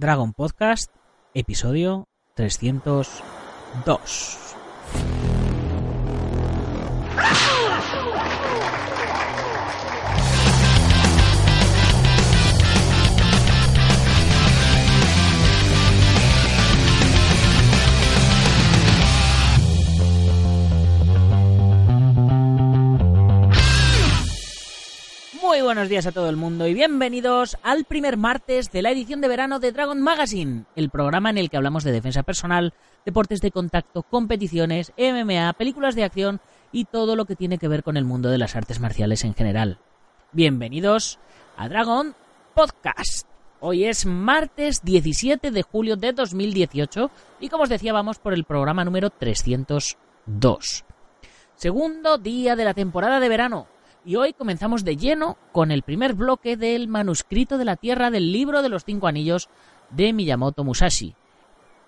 Dragon Podcast, episodio 302. Muy buenos días a todo el mundo y bienvenidos al primer martes de la edición de verano de Dragon Magazine, el programa en el que hablamos de defensa personal, deportes de contacto, competiciones, MMA, películas de acción y todo lo que tiene que ver con el mundo de las artes marciales en general. Bienvenidos a Dragon Podcast. Hoy es martes 17 de julio de 2018 y, como os decía, vamos por el programa número 302. Segundo día de la temporada de verano. Y hoy comenzamos de lleno con el primer bloque del manuscrito de la tierra del libro de los cinco anillos de Miyamoto Musashi,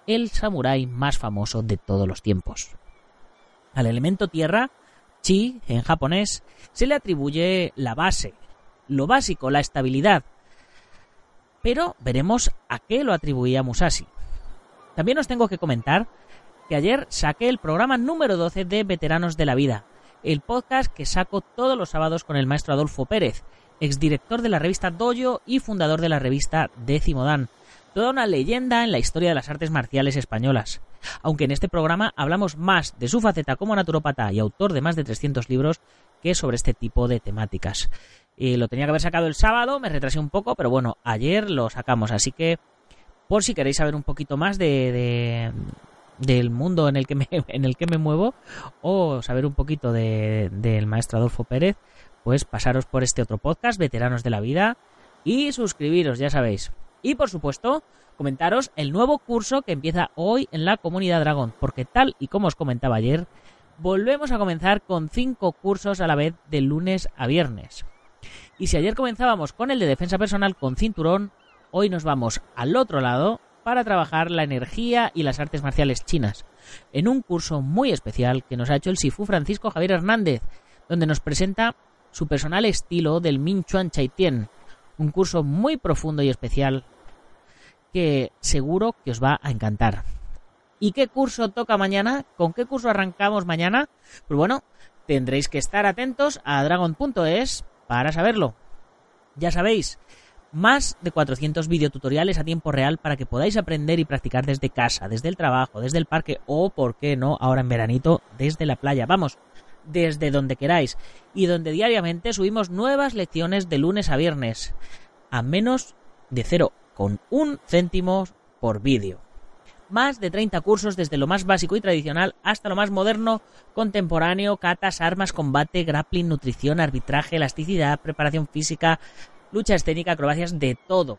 el samurái más famoso de todos los tiempos. Al elemento tierra, chi en japonés, se le atribuye la base, lo básico, la estabilidad. Pero veremos a qué lo atribuía Musashi. También os tengo que comentar que ayer saqué el programa número 12 de Veteranos de la Vida, el podcast que saco todos los sábados con el maestro Adolfo Pérez, exdirector de la revista Dojo y fundador de la revista Decimodan, toda una leyenda en la historia de las artes marciales españolas. Aunque en este programa hablamos más de su faceta como naturópata y autor de más de 300 libros que sobre este tipo de temáticas. Y lo tenía que haber sacado el sábado, me retrasé un poco, pero bueno, ayer lo sacamos, así que por si queréis saber un poquito más del mundo en el que me muevo, o saber un poquito del maestro Adolfo Pérez, pues pasaros por este otro podcast, Veteranos de la Vida, y suscribiros, ya sabéis. Y por supuesto, comentaros el nuevo curso que empieza hoy en la Comunidad Dragón, porque tal y como os comentaba ayer, volvemos a comenzar con 5 cursos a la vez de lunes a viernes. Y si ayer comenzábamos con el de defensa personal con cinturón, hoy nos vamos al otro lado para trabajar la energía y las artes marciales chinas, en un curso muy especial que nos ha hecho el Sifu Francisco Javier Hernández, donde nos presenta su personal estilo del Minchuan Chaitien, un curso muy profundo y especial que seguro que os va a encantar. ¿Y qué curso toca mañana? ¿Con qué curso arrancamos mañana? Pues bueno, tendréis que estar atentos a dragon.es para saberlo. Ya sabéis, más de 400 videotutoriales a tiempo real para que podáis aprender y practicar desde casa, desde el trabajo, desde el parque o, por qué no, ahora en veranito, desde la playa. Vamos, desde donde queráis. Y donde diariamente subimos nuevas lecciones de lunes a viernes, a menos de 0,1 céntimo por vídeo. Más de 30 cursos desde lo más básico y tradicional hasta lo más moderno, contemporáneo, catas, armas, combate, grappling, nutrición, arbitraje, elasticidad, preparación física, lucha escénica, acrobacias, de todo.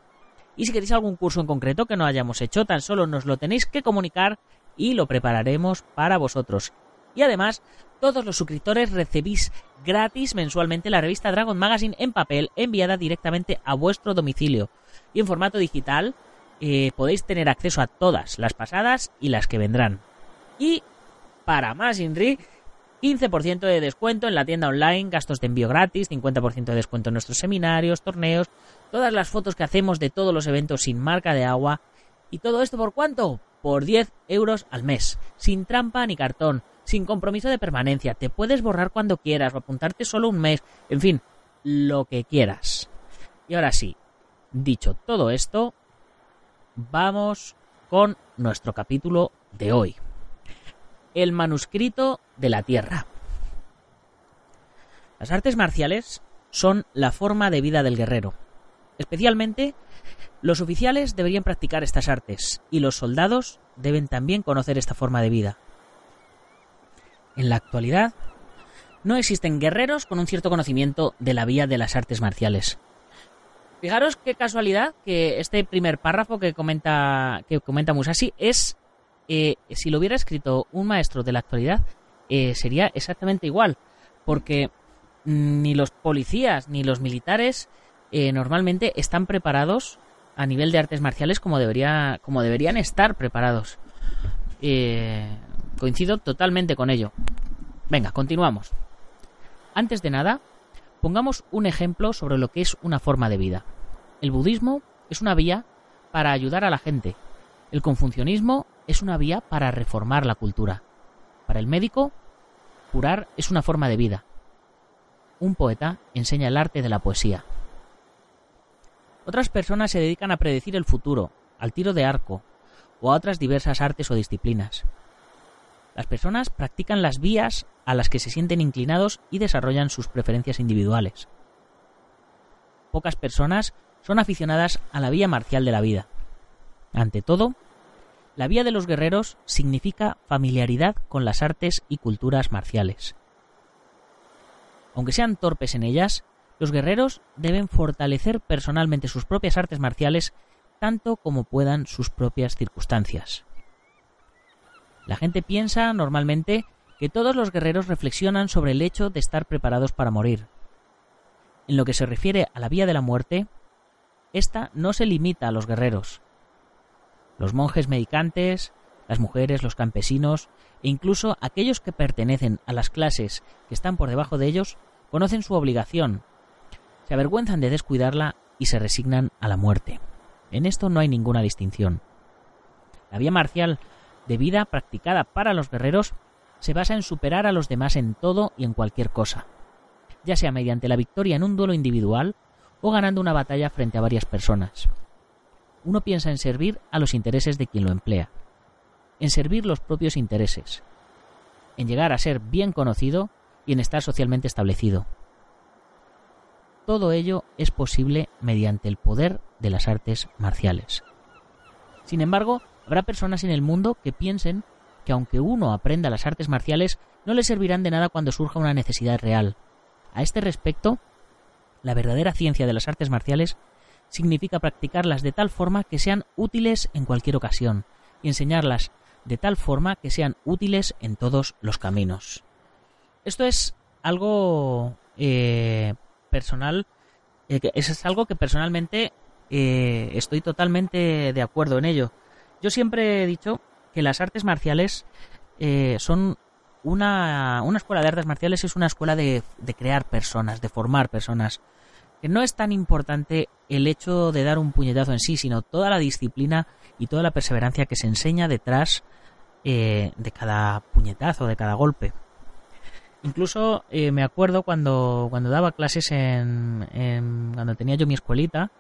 Y si queréis algún curso en concreto que no hayamos hecho, tan solo nos lo tenéis que comunicar y lo prepararemos para vosotros. Y además, todos los suscriptores recibís gratis mensualmente la revista Dragon Magazine en papel, enviada directamente a vuestro domicilio. Y en formato digital podéis tener acceso a todas, las pasadas y las que vendrán. Y para más INRI, 15% de descuento en la tienda online, gastos de envío gratis, 50% de descuento en nuestros seminarios, torneos, todas las fotos que hacemos de todos los eventos sin marca de agua. ¿Y todo esto por cuánto? Por 10 euros al mes, sin trampa ni cartón, sin compromiso de permanencia, te puedes borrar cuando quieras o apuntarte solo un mes, en fin, lo que quieras. Y ahora sí, dicho todo esto, vamos con nuestro capítulo de hoy. El manuscrito de la tierra. Las artes marciales son la forma de vida del guerrero, especialmente Los oficiales deberían practicar estas artes y los soldados deben también conocer esta forma de vida. En la actualidad, no existen guerreros con un cierto conocimiento de la vía de las artes marciales. Fijaros qué casualidad que este primer párrafo que comenta Musashi es, si lo hubiera escrito un maestro de la actualidad, sería exactamente igual, porque ni los policías ni los militares normalmente están preparados a nivel de artes marciales como deberían estar preparados. Coincido totalmente con ello. Venga, continuamos. Antes de nada, pongamos un ejemplo sobre lo que es una forma de vida. El budismo es una vía para ayudar a la gente. El confucianismo es una vía para reformar la cultura. Para el médico, curar es una forma de vida. Un poeta enseña el arte de la poesía. Otras personas se dedican a predecir el futuro, al tiro de arco, o a otras diversas artes o disciplinas. Las personas practican las vías a las que se sienten inclinados y desarrollan sus preferencias individuales. Pocas personas son aficionadas a la vía marcial de la vida. Ante todo, la vía de los guerreros significa familiaridad con las artes y culturas marciales. Aunque sean torpes en ellas, los guerreros deben fortalecer personalmente sus propias artes marciales tanto como puedan sus propias circunstancias. La gente piensa normalmente que todos los guerreros reflexionan sobre el hecho de estar preparados para morir. En lo que se refiere a la vía de la muerte, esta no se limita a los guerreros. Los monjes mendicantes, las mujeres, los campesinos e incluso aquellos que pertenecen a las clases que están por debajo de ellos conocen su obligación, se avergüenzan de descuidarla y se resignan a la muerte. En esto no hay ninguna distinción. La vía marcial de vida practicada para los guerreros se basa en superar a los demás en todo y en cualquier cosa, ya sea mediante la victoria en un duelo individual o ganando una batalla frente a varias personas. Uno piensa en servir a los intereses de quien lo emplea, en servir los propios intereses, en llegar a ser bien conocido y en estar socialmente establecido. Todo ello es posible mediante el poder de las artes marciales. Sin embargo, habrá personas en el mundo que piensen que aunque uno aprenda las artes marciales, no le servirán de nada cuando surja una necesidad real. A este respecto, la verdadera ciencia de las artes marciales significa practicarlas de tal forma que sean útiles en cualquier ocasión y enseñarlas de tal forma que sean útiles en todos los caminos. Esto es algo personal, es algo que personalmente estoy totalmente de acuerdo en ello. Yo siempre he dicho que las artes marciales son una escuela de artes marciales, es una escuela de crear personas, de formar personas. Que no es tan importante el hecho de dar un puñetazo en sí, sino toda la disciplina y toda la perseverancia que se enseña detrás de cada puñetazo, de cada golpe. Incluso me acuerdo cuando daba clases cuando tenía yo mi escuelita.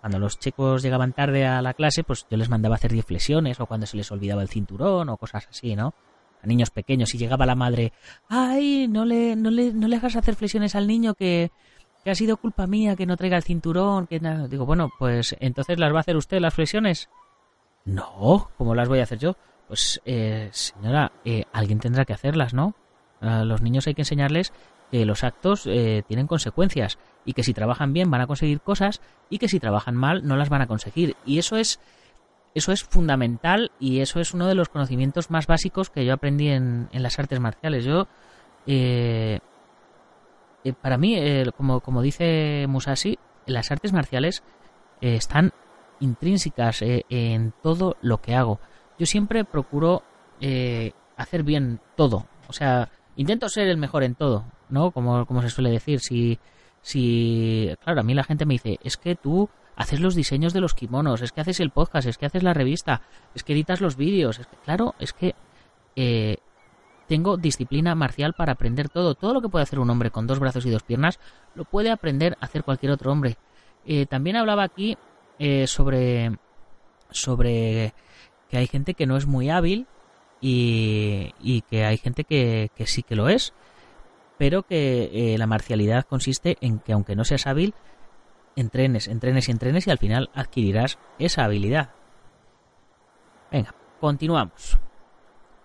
Cuando los chicos llegaban tarde a la clase, pues yo les mandaba hacer 10 flexiones, o cuando se les olvidaba el cinturón, o cosas así, ¿no? A niños pequeños, y llegaba la madre, ¡ay, no le hagas hacer flexiones al niño, que ha sido culpa mía que no traiga el cinturón! Que nada. Digo, bueno, pues entonces ¿las va a hacer usted las flexiones? No, ¿cómo las voy a hacer yo? Pues, señora, alguien tendrá que hacerlas, ¿no? A los niños hay que enseñarles que los actos tienen consecuencias y que si trabajan bien van a conseguir cosas y que si trabajan mal no las van a conseguir. Y eso es fundamental y eso es uno de los conocimientos más básicos que yo aprendí en las artes marciales. Yo, para mí, como dice Musashi, las artes marciales están intrínsecas en todo lo que hago. Yo siempre procuro hacer bien todo. O sea, intento ser el mejor en todo, ¿no? Como se suele decir. Si claro, a mí la gente me dice, es que tú haces los diseños de los kimonos, es que haces el podcast, es que haces la revista, es que editas los vídeos, es que tengo disciplina marcial para aprender todo lo que puede hacer un hombre con 2 brazos y 2 piernas, lo puede aprender a hacer cualquier otro hombre. También hablaba aquí sobre que hay gente que no es muy hábil y que hay gente que sí que lo es, pero que la marcialidad consiste en que aunque no seas hábil, entrenes y al final adquirirás esa habilidad. Venga, continuamos.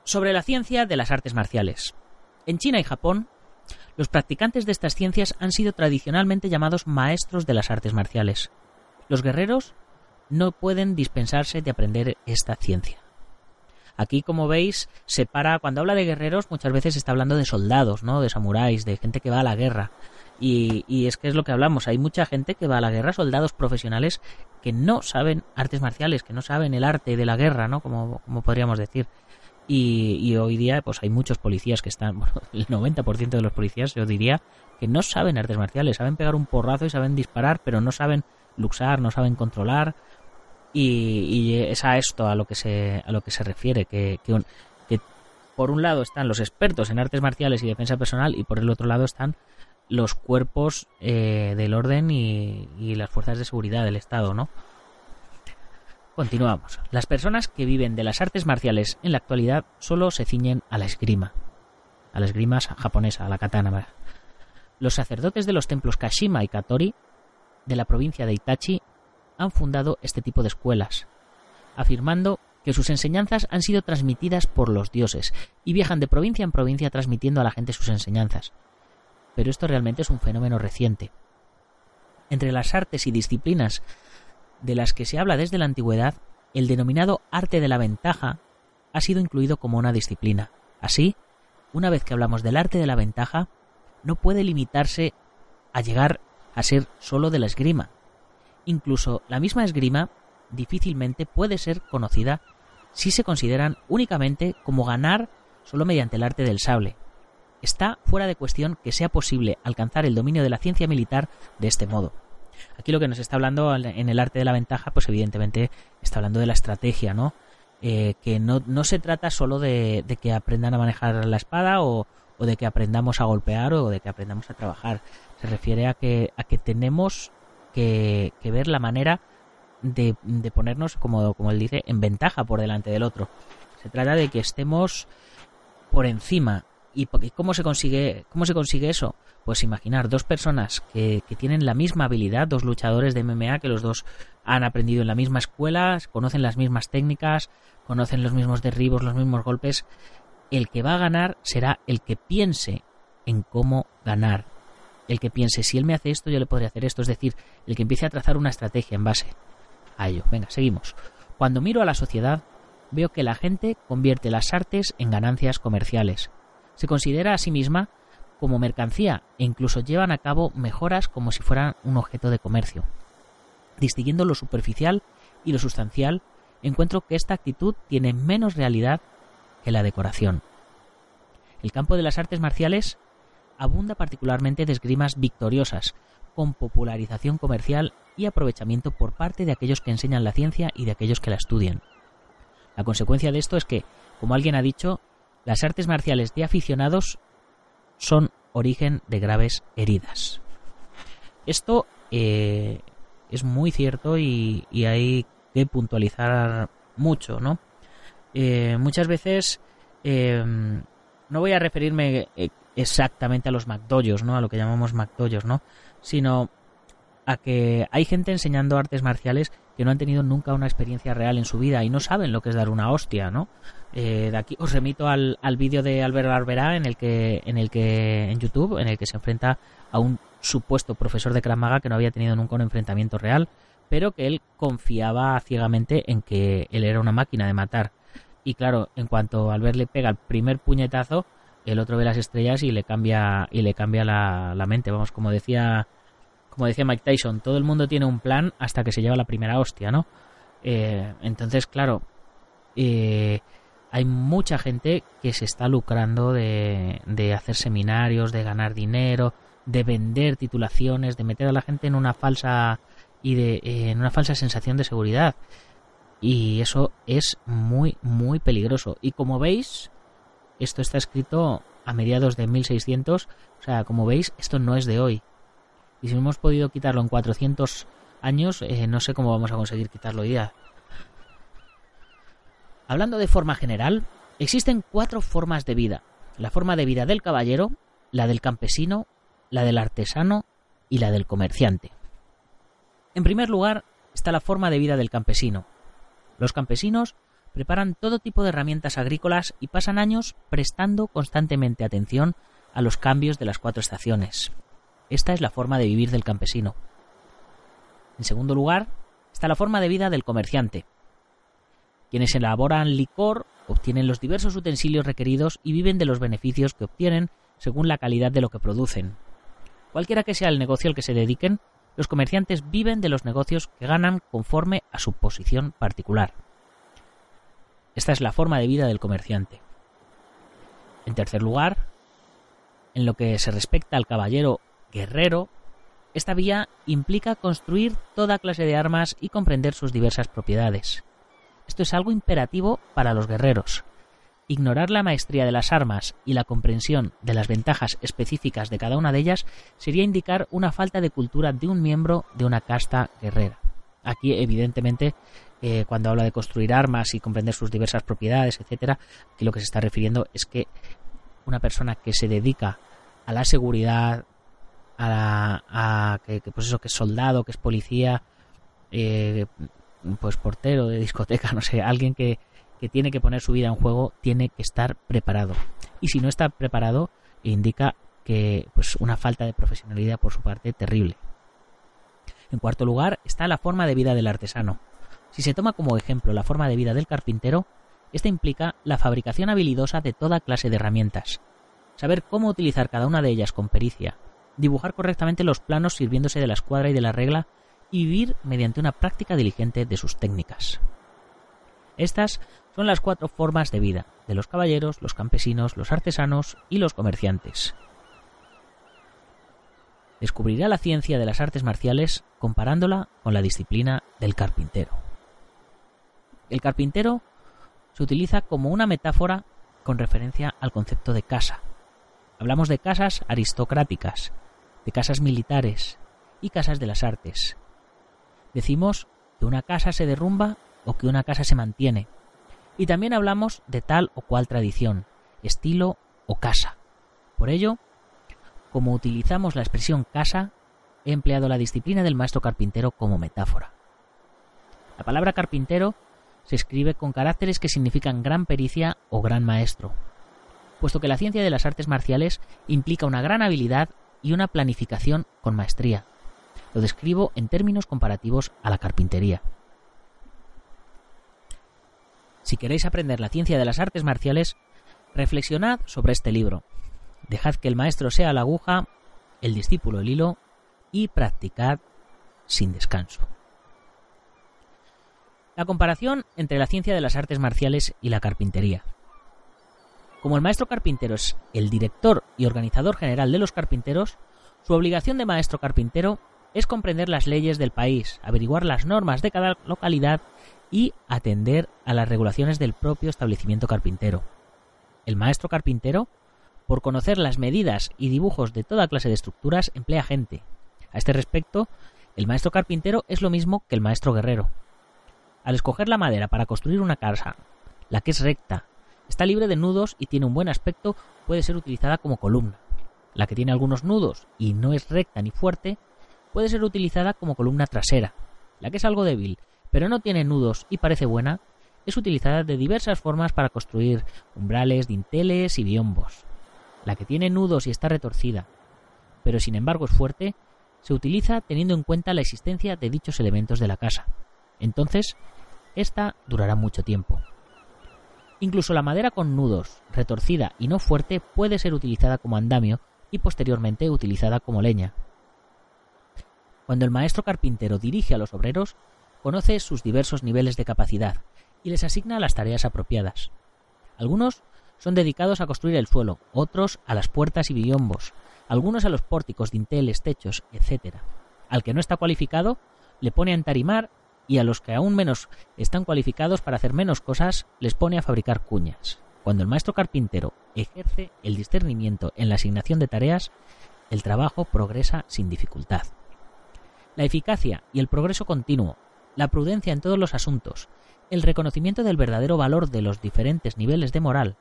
Sobre la ciencia de las artes marciales. En China y Japón, los practicantes de estas ciencias han sido tradicionalmente llamados maestros de las artes marciales. Los guerreros no pueden dispensarse de aprender esta ciencia. Aquí, como veis, separa. Cuando habla de guerreros, muchas veces está hablando de soldados, ¿no? De samuráis, de gente que va a la guerra. Y es que es lo que hablamos. Hay mucha gente que va a la guerra, soldados profesionales que no saben artes marciales, que no saben el arte de la guerra, ¿no? Como podríamos decir. Y hoy día pues hay muchos policías que están, bueno, el 90% de los policías yo diría que no saben artes marciales, saben pegar un porrazo y saben disparar, pero no saben luxar, no saben controlar, y es a esto a lo que se refiere, que por un lado están los expertos en artes marciales y defensa personal, y por el otro lado están los cuerpos del orden y las fuerzas de seguridad del Estado, ¿no? Continuamos. Las personas que viven de las artes marciales en la actualidad solo se ciñen a la esgrima japonesa, a la katana. Los sacerdotes de los templos Kashima y Katori de la provincia de Itachi han fundado este tipo de escuelas, afirmando que sus enseñanzas han sido transmitidas por los dioses y viajan de provincia en provincia transmitiendo a la gente sus enseñanzas. Pero esto realmente es un fenómeno reciente. Entre las artes y disciplinas de las que se habla desde la antigüedad, el denominado arte de la ventaja ha sido incluido como una disciplina. Así, una vez que hablamos del arte de la ventaja, no puede limitarse a llegar a ser solo de la esgrima. Incluso la misma esgrima difícilmente puede ser conocida si se consideran únicamente como ganar solo mediante el arte del sable. Está fuera de cuestión que sea posible alcanzar el dominio de la ciencia militar de este modo. Aquí lo que nos está hablando en el arte de la ventaja, pues evidentemente está hablando de la estrategia, ¿no? Que no se trata solo de que aprendan a manejar la espada o de que aprendamos a golpear o de que aprendamos a trabajar. Se refiere a que tenemos que ver la manera de ponernos, como él dice, en ventaja por delante del otro. Se trata de que estemos por encima. ¿Y cómo se consigue eso? Pues imaginar dos personas que tienen la misma habilidad, dos luchadores de MMA que los dos han aprendido en la misma escuela, conocen las mismas técnicas, conocen los mismos derribos, los mismos golpes. El que va a ganar será el que piense en cómo ganar. El que piense, si él me hace esto, yo le podría hacer esto. Es decir, el que empiece a trazar una estrategia en base a ello. Venga, seguimos. Cuando miro a la sociedad, veo que la gente convierte las artes en ganancias comerciales. Se considera a sí misma como mercancía e incluso llevan a cabo mejoras como si fueran un objeto de comercio. Distinguiendo lo superficial y lo sustancial, encuentro que esta actitud tiene menos realidad que la decoración. El campo de las artes marciales abunda particularmente de esgrimas victoriosas, con popularización comercial y aprovechamiento por parte de aquellos que enseñan la ciencia y de aquellos que la estudian. La consecuencia de esto es que, como alguien ha dicho, las artes marciales de aficionados son origen de graves heridas. Esto es muy cierto y hay que puntualizar mucho, ¿no? Muchas veces no voy a referirme exactamente a los MMAdictos, ¿no? A lo que llamamos MMAdictos, ¿no? Sino a que hay gente enseñando artes marciales que no han tenido nunca una experiencia real en su vida y no saben lo que es dar una hostia, ¿no? De aquí os remito al vídeo de Albert Barberà en el que en YouTube, en el que se enfrenta a un supuesto profesor de Krav Maga que no había tenido nunca un enfrentamiento real, pero que él confiaba ciegamente en que él era una máquina de matar. Y claro, en cuanto Albert le pega el primer puñetazo, el otro ve las estrellas y le cambia la mente. Vamos, como decía Mike Tyson, todo el mundo tiene un plan hasta que se lleva la primera hostia, ¿no? Entonces, claro, hay mucha gente que se está lucrando de hacer seminarios, de ganar dinero, de vender titulaciones, de meter a la gente en una falsa sensación de seguridad. Y eso es muy, muy peligroso. Y como veis, esto está escrito a mediados de 1600. O sea, como veis, esto no es de hoy. Y si hemos podido quitarlo en 400 años, no sé cómo vamos a conseguir quitarlo hoy día. Hablando de forma general, existen cuatro formas de vida. La forma de vida del caballero, la del campesino, la del artesano y la del comerciante. En primer lugar está la forma de vida del campesino. Los campesinos preparan todo tipo de herramientas agrícolas y pasan años prestando constantemente atención a los cambios de las cuatro estaciones. Esta es la forma de vivir del campesino. En segundo lugar está la forma de vida del comerciante. Quienes elaboran licor obtienen los diversos utensilios requeridos y viven de los beneficios que obtienen según la calidad de lo que producen. Cualquiera que sea el negocio al que se dediquen, los comerciantes viven de los negocios que ganan conforme a su posición particular. Esta es la forma de vida del comerciante. En tercer lugar, en lo que se respecta al caballero guerrero, esta vía implica construir toda clase de armas y comprender sus diversas propiedades. Esto es algo imperativo para los guerreros. Ignorar la maestría de las armas y la comprensión de las ventajas específicas de cada una de ellas sería indicar una falta de cultura de un miembro de una casta guerrera. Aquí, evidentemente, cuando habla de construir armas y comprender sus diversas propiedades, etcétera, aquí lo que se está refiriendo es que una persona que se dedica a la seguridad, que es soldado, que es policía, pues portero de discoteca, no sé, alguien que tiene que poner su vida en juego, tiene que estar preparado. Y si no está preparado, indica que pues una falta de profesionalidad por su parte terrible. En cuarto lugar está la forma de vida del artesano. Si se toma como ejemplo la forma de vida del carpintero, esta implica la fabricación habilidosa de toda clase de herramientas. Saber cómo utilizar cada una de ellas con pericia, dibujar correctamente los planos sirviéndose de la escuadra y de la regla y vivir mediante una práctica diligente de sus técnicas. Estas son las cuatro formas de vida de los caballeros, los campesinos, los artesanos y los comerciantes. Descubrirá la ciencia de las artes marciales comparándola con la disciplina del carpintero. El carpintero se utiliza como una metáfora con referencia al concepto de casa. Hablamos de casas aristocráticas, de casas militares y casas de las artes. Decimos que una casa se derrumba o que una casa se mantiene. Y también hablamos de tal o cual tradición, estilo o casa. Por ello, como utilizamos la expresión casa, he empleado la disciplina del maestro carpintero como metáfora. La palabra carpintero se escribe con caracteres que significan gran pericia o gran maestro, puesto que la ciencia de las artes marciales implica una gran habilidad y una planificación con maestría. Lo describo en términos comparativos a la carpintería. Si queréis aprender la ciencia de las artes marciales, reflexionad sobre este libro. Dejad que el maestro sea la aguja, el discípulo el hilo y practicad sin descanso. La comparación entre la ciencia de las artes marciales y la carpintería. Como el maestro carpintero es el director y organizador general de los carpinteros, su obligación de maestro carpintero es comprender las leyes del país, averiguar las normas de cada localidad y atender a las regulaciones del propio establecimiento carpintero. El maestro carpintero, por conocer las medidas y dibujos de toda clase de estructuras, emplea gente. A este respecto, el maestro carpintero es lo mismo que el maestro guerrero. Al escoger la madera para construir una casa, la que es recta, está libre de nudos y tiene un buen aspecto, puede ser utilizada como columna. La que tiene algunos nudos y no es recta ni fuerte, puede ser utilizada como columna trasera. La que es algo débil, pero no tiene nudos y parece buena, es utilizada de diversas formas para construir umbrales, dinteles y biombos. La que tiene nudos y está retorcida, pero sin embargo es fuerte, se utiliza teniendo en cuenta la existencia de dichos elementos de la casa. Entonces, esta durará mucho tiempo. Incluso la madera con nudos, retorcida y no fuerte, puede ser utilizada como andamio y posteriormente utilizada como leña. Cuando el maestro carpintero dirige a los obreros, conoce sus diversos niveles de capacidad y les asigna las tareas apropiadas. Algunos son dedicados a construir el suelo, otros a las puertas y biombos, algunos a los pórticos, dinteles, techos, etc. Al que no está cualificado, le pone a entarimar y a los que aún menos están cualificados para hacer menos cosas, les pone a fabricar cuñas. Cuando el maestro carpintero ejerce el discernimiento en la asignación de tareas, el trabajo progresa sin dificultad. La eficacia y el progreso continuo, la prudencia en todos los asuntos, el reconocimiento del verdadero valor de los diferentes niveles de moral,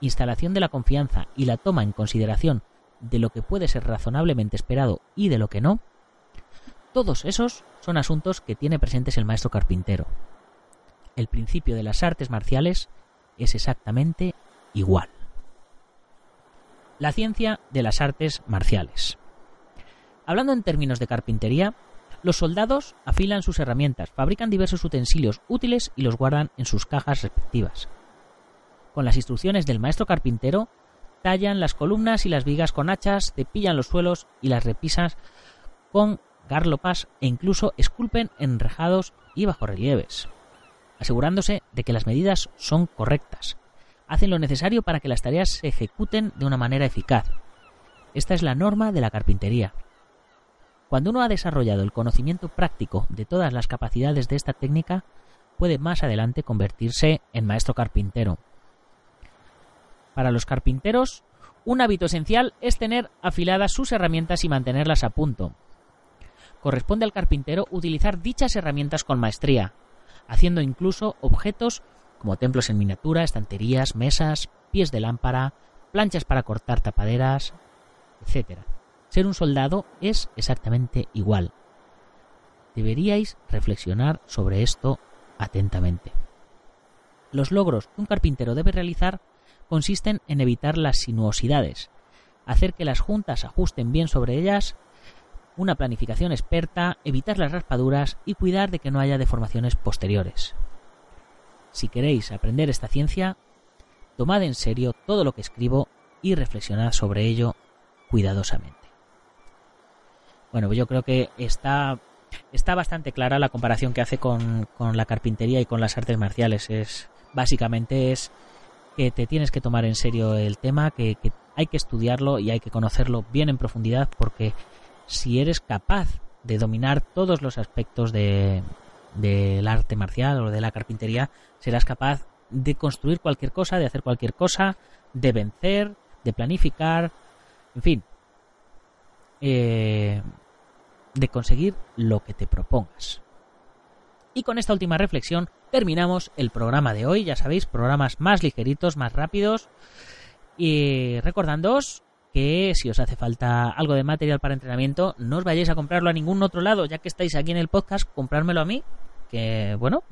instalación de la confianza y la toma en consideración de lo que puede ser razonablemente esperado y de lo que no, Todos esos son asuntos que tiene presentes el maestro carpintero. El principio de las artes marciales es exactamente igual. La ciencia de las artes marciales. Hablando en términos de carpintería, los soldados afilan sus herramientas, fabrican diversos utensilios útiles y los guardan en sus cajas respectivas. Con las instrucciones del maestro carpintero, tallan las columnas y las vigas con hachas, cepillan los suelos y las repisas con garlopas e incluso esculpen enrejados y bajorrelieves, asegurándose de que las medidas son correctas. Hacen lo necesario para que las tareas se ejecuten de una manera eficaz. Esta es la norma de la carpintería. Cuando uno ha desarrollado el conocimiento práctico de todas las capacidades de esta técnica, puede más adelante convertirse en maestro carpintero. Para los carpinteros, un hábito esencial es tener afiladas sus herramientas y mantenerlas a punto. Corresponde al carpintero utilizar dichas herramientas con maestría, haciendo incluso objetos como templos en miniatura, estanterías, mesas, pies de lámpara, planchas para cortar tapaderas, etc. Ser un soldado es exactamente igual. Deberíais reflexionar sobre esto atentamente. Los logros que un carpintero debe realizar consisten en evitar las sinuosidades, hacer que las juntas ajusten bien sobre ellas, una planificación experta, evitar las raspaduras y cuidar de que no haya deformaciones posteriores. Si queréis aprender esta ciencia, tomad en serio todo lo que escribo y reflexionad sobre ello cuidadosamente. Bueno, pues yo creo que está bastante clara la comparación que hace con la carpintería y con las artes marciales. Básicamente es que te tienes que tomar en serio el tema, que hay que estudiarlo y hay que conocerlo bien en profundidad, porque si eres capaz de dominar todos los aspectos del arte marcial o de la carpintería, serás capaz de construir cualquier cosa, de hacer cualquier cosa, de vencer, de planificar, en fin, de conseguir lo que te propongas. Y con esta última reflexión terminamos el programa de hoy. Ya sabéis, programas más ligeritos, más rápidos. Y recordándoos que si os hace falta algo de material para entrenamiento, no os vayáis a comprarlo a ningún otro lado, ya que estáis aquí en el podcast, comprármelo a mí. Que bueno,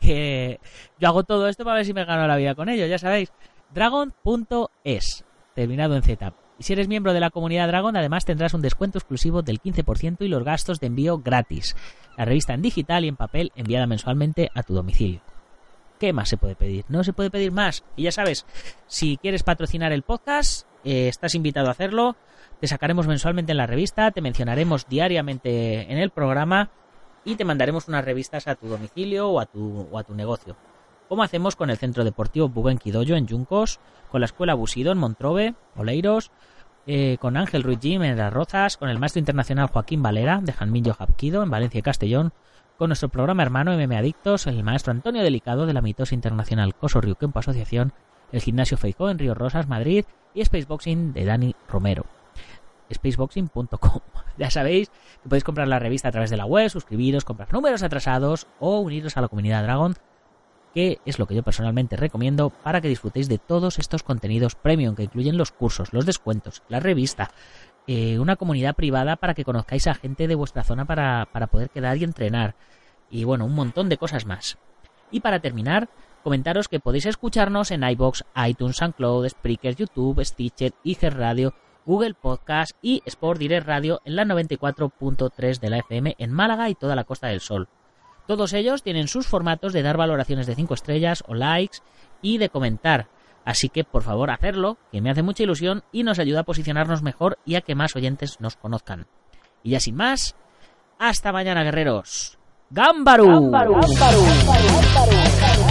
que yo hago todo esto para ver si me gano la vida con ello, ya sabéis. Dragon.es, terminado en Z. Y si eres miembro de la comunidad Dragon, además tendrás un descuento exclusivo del 15% y los gastos de envío gratis. La revista en digital y en papel enviada mensualmente a tu domicilio. ¿Qué más se puede pedir? No se puede pedir más. Y ya sabes, si quieres patrocinar el podcast, estás invitado a hacerlo. Te sacaremos mensualmente en la revista, te mencionaremos diariamente en el programa y te mandaremos unas revistas a tu domicilio o a tu negocio. Como hacemos con el Centro Deportivo Buben Quidoyo en Yuncos, con la Escuela Busido en Montrove, Oleiros, con Ángel Ruiz Jiménez en Las Rozas, con el maestro internacional Joaquín Valera de Janmillo Javkido en Valencia y Castellón, con nuestro programa hermano MMAdictos, el maestro Antonio Delicado de la Mitos internacional Coso Ryu Kempo Asociación, el gimnasio Feijó en Río Rosas, Madrid y Spaceboxing de Dani Romero. Spaceboxing.com. Ya sabéis que podéis comprar la revista a través de la web, suscribiros, comprar números atrasados o uniros a la comunidad Dragon, que es lo que yo personalmente recomiendo para que disfrutéis de todos estos contenidos premium que incluyen los cursos, los descuentos, la revista, una comunidad privada para que conozcáis a gente de vuestra zona para poder quedar y entrenar, y bueno, un montón de cosas más. Y para terminar, comentaros que podéis escucharnos en iVoox, iTunes, SoundCloud, Spreaker, YouTube, Stitcher, IG Radio, Google Podcast y Sport Direct Radio en la 94.3 de la FM en Málaga y toda la Costa del Sol. Todos ellos tienen sus formatos de dar valoraciones de 5 estrellas o likes y de comentar. Así que, por favor, hacerlo, que me hace mucha ilusión y nos ayuda a posicionarnos mejor y a que más oyentes nos conozcan. Y ya sin más, hasta mañana, guerreros. ¡Gámbaru! ¡Gámbaru! ¡Gámbaru!